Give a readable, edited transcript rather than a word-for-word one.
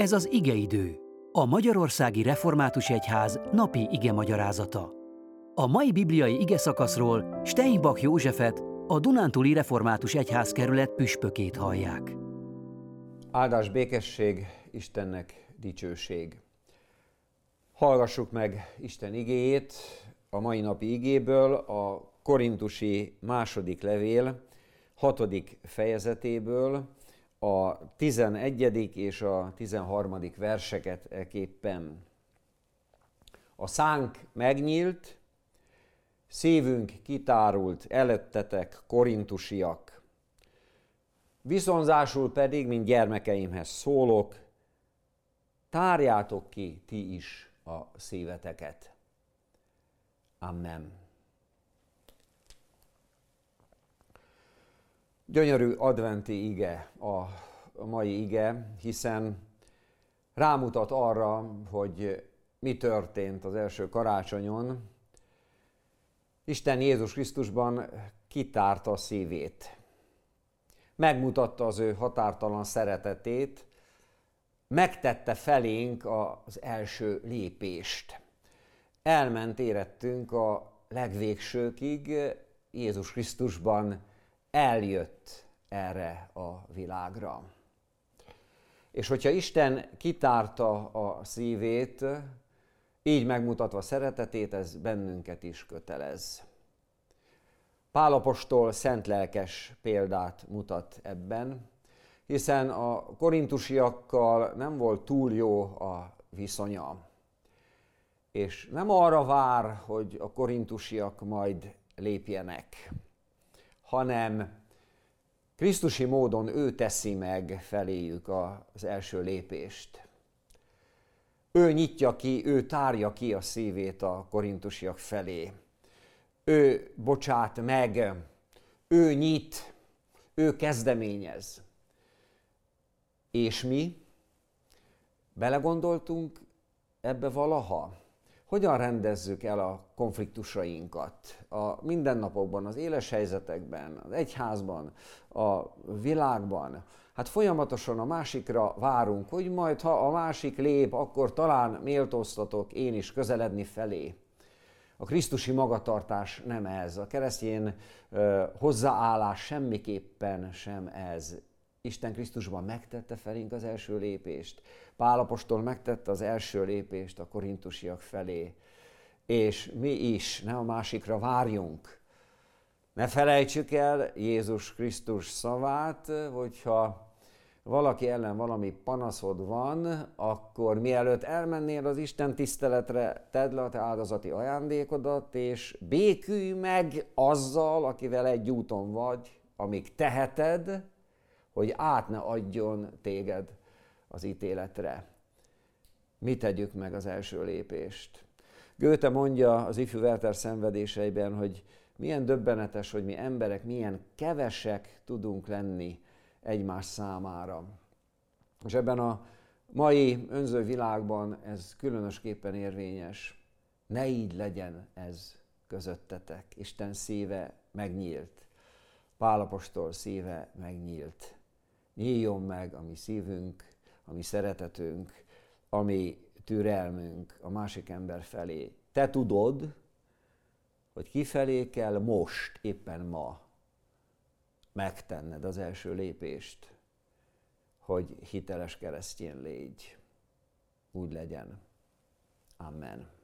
Ez az igeidő, a Magyarországi Református Egyház napi igemagyarázata. A mai bibliai igeszakaszról Steinbach Józsefet, a Dunántúli Református Egyházkerület püspökét hallják. Áldás békesség, Istennek dicsőség. Hallgassuk meg Isten igéjét a mai napi igéből, a Korintusi második levél 6. fejezetéből, a 11. és a 13. verseket eképpen. A szánk megnyílt, szívünk kitárult előttetek, korintusiak. Viszonzásul pedig, mint gyermekeimhez szólok, tárjátok ki ti is a szíveteket. Amen. Gyönyörű adventi ige a mai ige, hiszen rámutat arra, hogy mi történt az első karácsonyon. Isten Jézus Krisztusban kitárta a szívét. Megmutatta az ő határtalan szeretetét, megtette felénk az első lépést. Elment érettünk a legvégsőkig, Jézus Krisztusban eljött erre a világra. És hogyha Isten kitárta a szívét, így megmutatva szeretetét, ez bennünket is kötelez. Pál apostol szentlelkes példát mutat ebben, hiszen a korintusiakkal nem volt túl jó a viszonya. És nem arra vár, hogy a korintusiak majd lépjenek, hanem krisztusi módon ő teszi meg feléjük az első lépést. Ő nyitja ki, ő tárja ki a szívét a korintusiak felé. Ő bocsát meg, ő nyit, ő kezdeményez. És mi? Belegondoltunk ebbe valaha? Hogyan rendezzük el a konfliktusainkat a mindennapokban, az éles helyzetekben, az egyházban, a világban? Hát folyamatosan a másikra várunk, hogy majd ha a másik lép, akkor talán méltóztatok én is közeledni felé. A krisztusi magatartás nem ez, a keresztény hozzáállás semmiképpen sem ez. Isten Krisztusban megtette felénk az első lépést. Pál apostol megtette az első lépést a korintusiak felé. És mi is, ne a másikra várjunk. Ne felejtsük el Jézus Krisztus szavát, hogyha valaki ellen valami panaszod van, akkor mielőtt elmennél az Isten tiszteletre, tedd le a te áldozati ajándékodat, és békülj meg azzal, akivel egy úton vagy, amíg teheted, hogy át ne adjon téged az ítéletre. Mi tegyük meg az első lépést? Gőte mondja az ifjú Werther szenvedéseiben, hogy milyen döbbenetes, hogy mi emberek milyen kevesek tudunk lenni egymás számára. És ebben a mai önző világban ez különösképpen érvényes. Ne így legyen ez közöttetek. Isten szíve megnyílt. Pál apostol szíve megnyílt. Nyíljon meg a mi szívünk, a mi szeretetünk, a mi türelmünk a másik ember felé. Te tudod, hogy kifelé kell most, éppen ma megtenned az első lépést, hogy hiteles keresztjén légy. Úgy legyen. Amen.